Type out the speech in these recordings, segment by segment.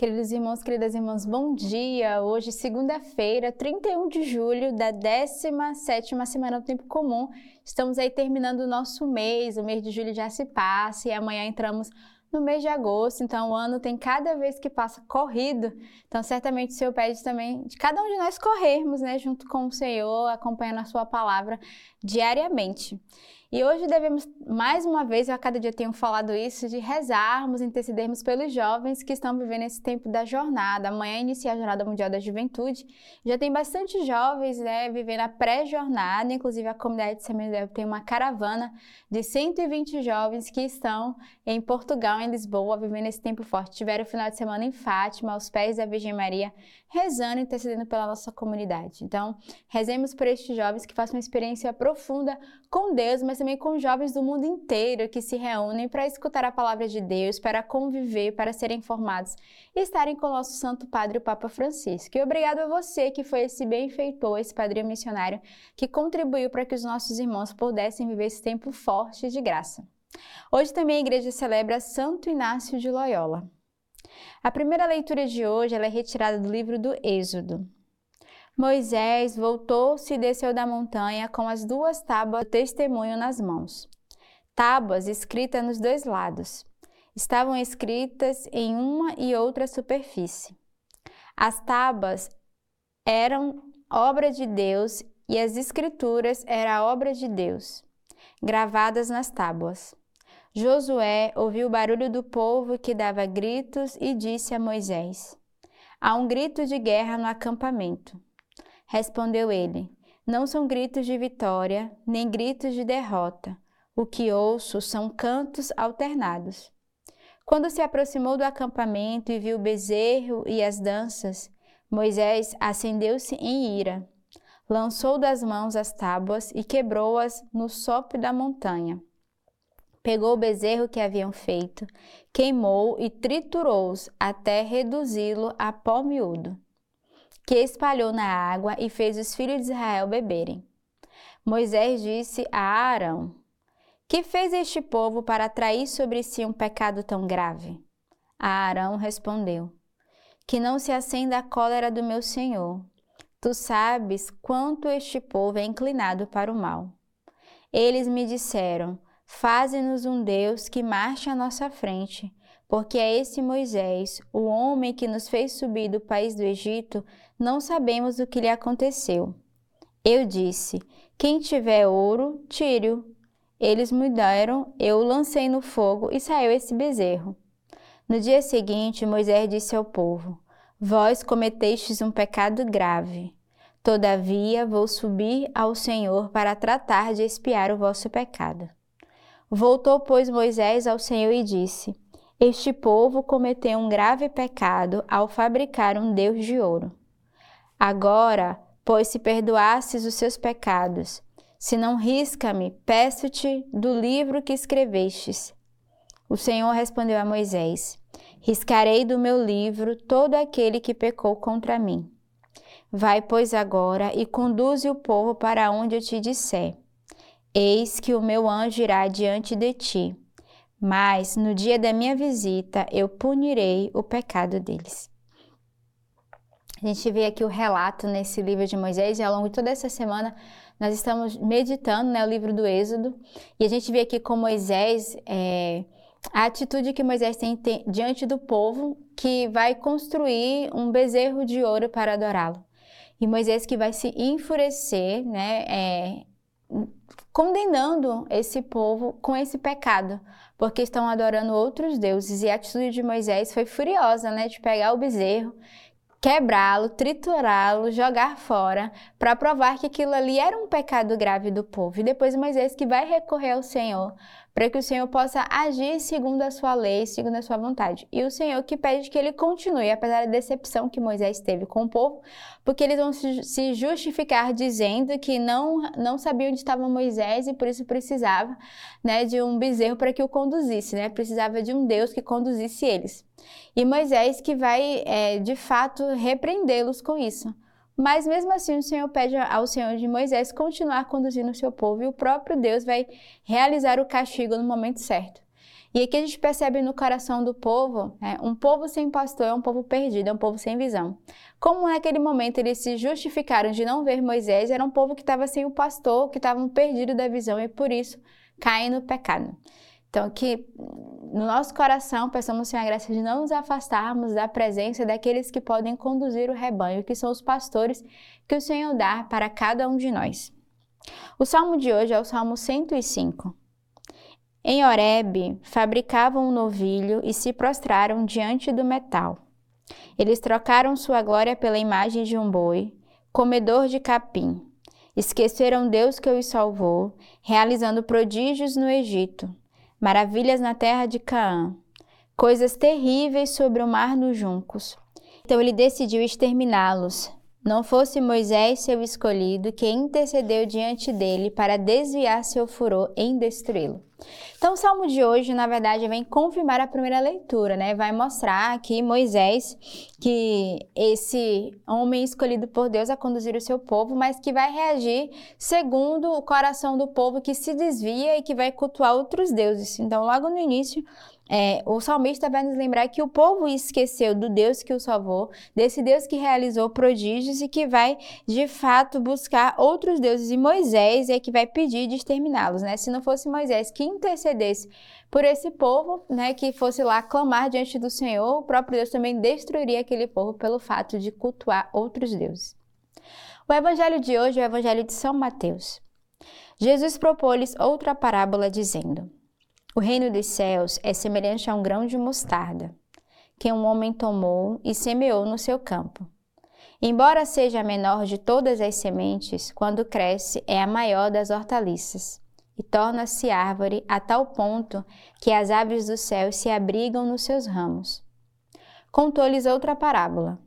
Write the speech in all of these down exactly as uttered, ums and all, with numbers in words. Queridos irmãos, queridas irmãs, bom dia! Hoje, segunda-feira, trinta e um de julho da décima sétima Semana do Tempo Comum. Estamos aí terminando o nosso mês, o mês de julho já se passa e amanhã entramos no mês de agosto, então o ano tem cada vez que passa corrido, então certamente o Senhor pede também de cada um de nós corrermos, né, junto com o Senhor, acompanhando a sua palavra diariamente. E hoje devemos, mais uma vez, eu a cada dia tenho falado isso, de rezarmos, intercedermos pelos jovens que estão vivendo esse tempo da jornada. Amanhã inicia a Jornada Mundial da Juventude, já tem bastante jovens, né, vivendo a pré-jornada, inclusive a comunidade de Sementes do Verbo tem uma caravana de cento e vinte jovens que estão em Portugal, em Lisboa, vivendo esse tempo forte. Tiveram o final de semana em Fátima, aos pés da Virgem Maria, rezando e intercedendo pela nossa comunidade. Então, rezemos por estes jovens que façam uma experiência profunda com Deus, mas também com jovens do mundo inteiro que se reúnem para escutar a palavra de Deus, para conviver, para serem formados e estarem com o nosso Santo Padre, o Papa Francisco. E obrigado a você que foi esse benfeitor, esse padrinho missionário, que contribuiu para que os nossos irmãos pudessem viver esse tempo forte de graça. Hoje também a igreja celebra Santo Inácio de Loyola. A primeira leitura de hoje ela é retirada do livro do Êxodo. Moisés voltou-se e desceu da montanha com as duas tábuas do testemunho nas mãos. Tábuas escritas nos dois lados. Estavam escritas em uma e outra superfície. As tábuas eram obra de Deus e as escrituras eram obra de Deus, gravadas nas tábuas. Josué ouviu o barulho do povo que dava gritos e disse a Moisés: "Há um grito de guerra no acampamento." Respondeu ele: "Não são gritos de vitória, nem gritos de derrota. O que ouço são cantos alternados." Quando se aproximou do acampamento e viu o bezerro e as danças, Moisés acendeu-se em ira. Lançou das mãos as tábuas e quebrou-as no sopé da montanha. Pegou o bezerro que haviam feito, queimou e triturou-os até reduzi-lo a pó miúdo, que espalhou na água e fez os filhos de Israel beberem. Moisés disse a Arão: "Que fez este povo para atrair sobre si um pecado tão grave?" Arão respondeu: "Que não se acenda a cólera do meu senhor. Tu sabes quanto este povo é inclinado para o mal. Eles me disseram: faze-nos um Deus que marche à nossa frente, porque é esse Moisés, o homem que nos fez subir do país do Egito, não sabemos o que lhe aconteceu." Eu disse: "Quem tiver ouro, tire-o." Eles me deram, eu o lancei no fogo e saiu esse bezerro. No dia seguinte, Moisés disse ao povo: "Vós cometestes um pecado grave. Todavia vou subir ao Senhor para tratar de expiar o vosso pecado." Voltou, pois, Moisés ao Senhor e disse: "Este povo cometeu um grave pecado ao fabricar um Deus de ouro. Agora, pois, se perdoasses os seus pecados, se não risca-me, peço-te do livro que escrevestes." O Senhor respondeu a Moisés: "Riscarei do meu livro todo aquele que pecou contra mim. Vai, pois, agora e conduze o povo para onde eu te disser. Eis que o meu anjo irá diante de ti. Mas, no dia da minha visita, eu punirei o pecado deles." A gente vê aqui o relato nesse livro de Moisés, e ao longo de toda essa semana nós estamos meditando, né, o livro do Êxodo, e a gente vê aqui com Moisés é, a atitude que Moisés tem, tem diante do povo que vai construir um bezerro de ouro para adorá-lo. E Moisés que vai se enfurecer, né, é, condenando esse povo com esse pecado, porque estão adorando outros deuses. E a atitude de Moisés foi furiosa, né, de pegar o bezerro, quebrá-lo, triturá-lo, jogar fora, para provar que aquilo ali era um pecado grave do povo. E depois Moisés que vai recorrer ao Senhor, para que o Senhor possa agir segundo a sua lei, segundo a sua vontade. E o Senhor que pede que ele continue, apesar da decepção que Moisés teve com o povo, porque eles vão se justificar dizendo que não, não sabiam onde estava Moisés e por isso precisava, né, de um bezerro para que o conduzisse, né? Precisava de um Deus que conduzisse eles. E Moisés que vai, é, de fato, repreendê-los com isso. Mas mesmo assim o Senhor pede ao Senhor de Moisés continuar conduzindo o seu povo e o próprio Deus vai realizar o castigo no momento certo. E aqui a gente percebe no coração do povo, né, um povo sem pastor é um povo perdido, é um povo sem visão. Como naquele momento eles se justificaram de não ver Moisés, era um povo que estava sem o pastor, que estavam perdido da visão e por isso caem no pecado. Então que no nosso coração peçamos, Senhor, a graça de não nos afastarmos da presença daqueles que podem conduzir o rebanho, que são os pastores que o Senhor dá para cada um de nós. O salmo de hoje é o Salmo cento e cinco. Em Horebe fabricavam um novilho e se prostraram diante do metal. Eles trocaram sua glória pela imagem de um boi, comedor de capim. Esqueceram Deus que os salvou, realizando prodígios no Egito, maravilhas na terra de Cam, coisas terríveis sobre o mar nos juncos. Então ele decidiu exterminá-los. Não fosse Moisés, seu escolhido, que intercedeu diante dele para desviar seu furor em destruí-lo. Então o Salmo de hoje, na verdade, vem confirmar a primeira leitura, né? Vai mostrar que Moisés, que esse homem escolhido por Deus a conduzir o seu povo, mas que vai reagir segundo o coração do povo que se desvia e que vai cultuar outros deuses. Então logo no início, É, o salmista vai nos lembrar que o povo esqueceu do Deus que o salvou, desse Deus que realizou prodígios e que vai, de fato, buscar outros deuses. E Moisés é que vai pedir de exterminá-los, né? Se não fosse Moisés que intercedesse por esse povo, né, que fosse lá clamar diante do Senhor, o próprio Deus também destruiria aquele povo pelo fato de cultuar outros deuses. O evangelho de hoje é o evangelho de São Mateus. Jesus propôs-lhes outra parábola dizendo: O reino dos céus é semelhante a um grão de mostarda, que um homem tomou e semeou no seu campo. Embora seja a menor de todas as sementes, quando cresce é a maior das hortaliças, e torna-se árvore a tal ponto que as aves do céu se abrigam nos seus ramos. Contou-lhes outra parábola.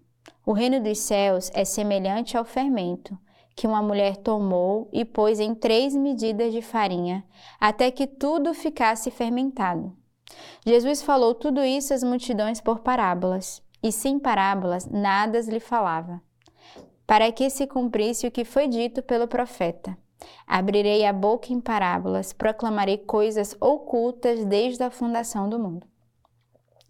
O reino dos céus é semelhante ao fermento, que uma mulher tomou e pôs em três medidas de farinha, até que tudo ficasse fermentado. Jesus falou tudo isso às multidões por parábolas, e sem parábolas nada lhe falava, para que se cumprisse o que foi dito pelo profeta. Abrirei a boca em parábolas, proclamarei coisas ocultas desde a fundação do mundo.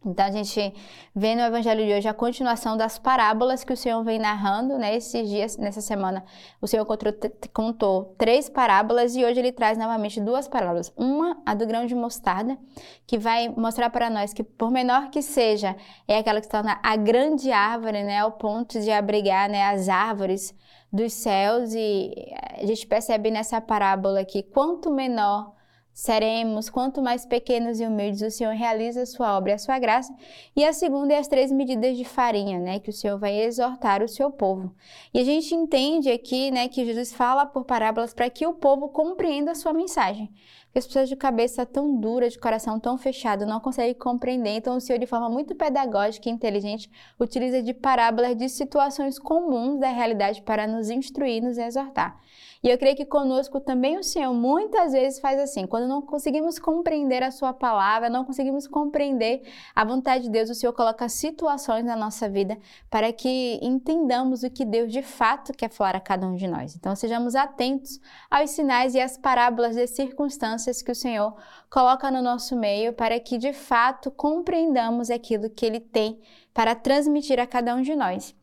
Então a gente vê no evangelho de hoje a continuação das parábolas que o Senhor vem narrando, né? Esses dias, nessa semana, o Senhor contou, contou três parábolas e hoje ele traz novamente duas parábolas. Uma, a do grão de mostarda, que vai mostrar para nós que, por menor que seja, é aquela que se torna a grande árvore, né? Ao ponto de abrigar, né, as árvores dos céus. E a gente percebe nessa parábola que quanto menor seremos, quanto mais pequenos e humildes, o Senhor realiza a sua obra e a sua graça. E a segunda é as três medidas de farinha, né, que o Senhor vai exortar o seu povo. E a gente entende aqui, né, que Jesus fala por parábolas para que o povo compreenda a sua mensagem. Porque as pessoas de cabeça tão dura, de coração tão fechado, não conseguem compreender. Então o Senhor, de forma muito pedagógica e inteligente, utiliza de parábolas de situações comuns da realidade para nos instruir, nos exortar. E eu creio que conosco também o Senhor muitas vezes faz assim. Quando não conseguimos compreender a sua palavra, não conseguimos compreender a vontade de Deus, o Senhor coloca situações na nossa vida para que entendamos o que Deus de fato quer falar a cada um de nós. Então sejamos atentos aos sinais e às parábolas das circunstâncias que o Senhor coloca no nosso meio para que de fato compreendamos aquilo que Ele tem para transmitir a cada um de nós.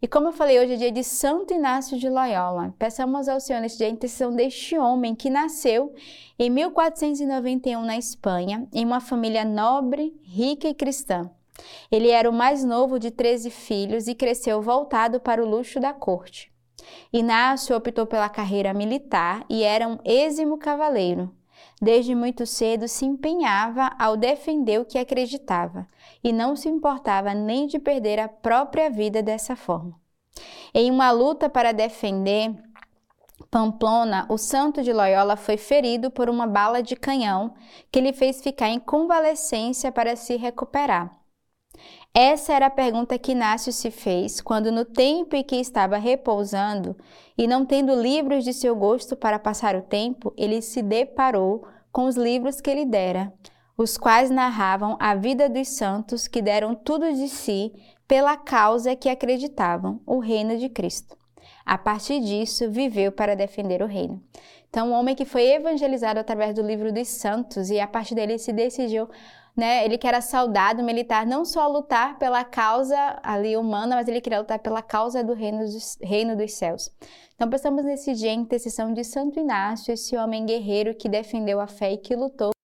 E como eu falei, hoje é dia de Santo Inácio de Loyola. Peçamos ao Senhor neste dia a intercessão deste homem que nasceu em mil quatrocentos e noventa e um na Espanha, em uma família nobre, rica e cristã. Ele era o mais novo de treze filhos e cresceu voltado para o luxo da corte. Inácio optou pela carreira militar e era um êximo cavaleiro. Desde muito cedo se empenhava ao defender o que acreditava e não se importava nem de perder a própria vida dessa forma. Em uma luta para defender Pamplona, o santo de Loyola foi ferido por uma bala de canhão que lhe fez ficar em convalescência para se recuperar. Essa era a pergunta que Inácio se fez quando, no tempo em que estava repousando e não tendo livros de seu gosto para passar o tempo, ele se deparou com os livros que ele dera, os quais narravam a vida dos santos que deram tudo de si pela causa que acreditavam, o reino de Cristo. A partir disso, viveu para defender o reino. Então, um homem que foi evangelizado através do livro dos santos, e a partir dele se decidiu, né, ele que era soldado militar, não só lutar pela causa ali humana, mas ele queria lutar pela causa do reino dos, reino dos céus. Então, pensamos nesse dia em intercessão de Santo Inácio, esse homem guerreiro que defendeu a fé e que lutou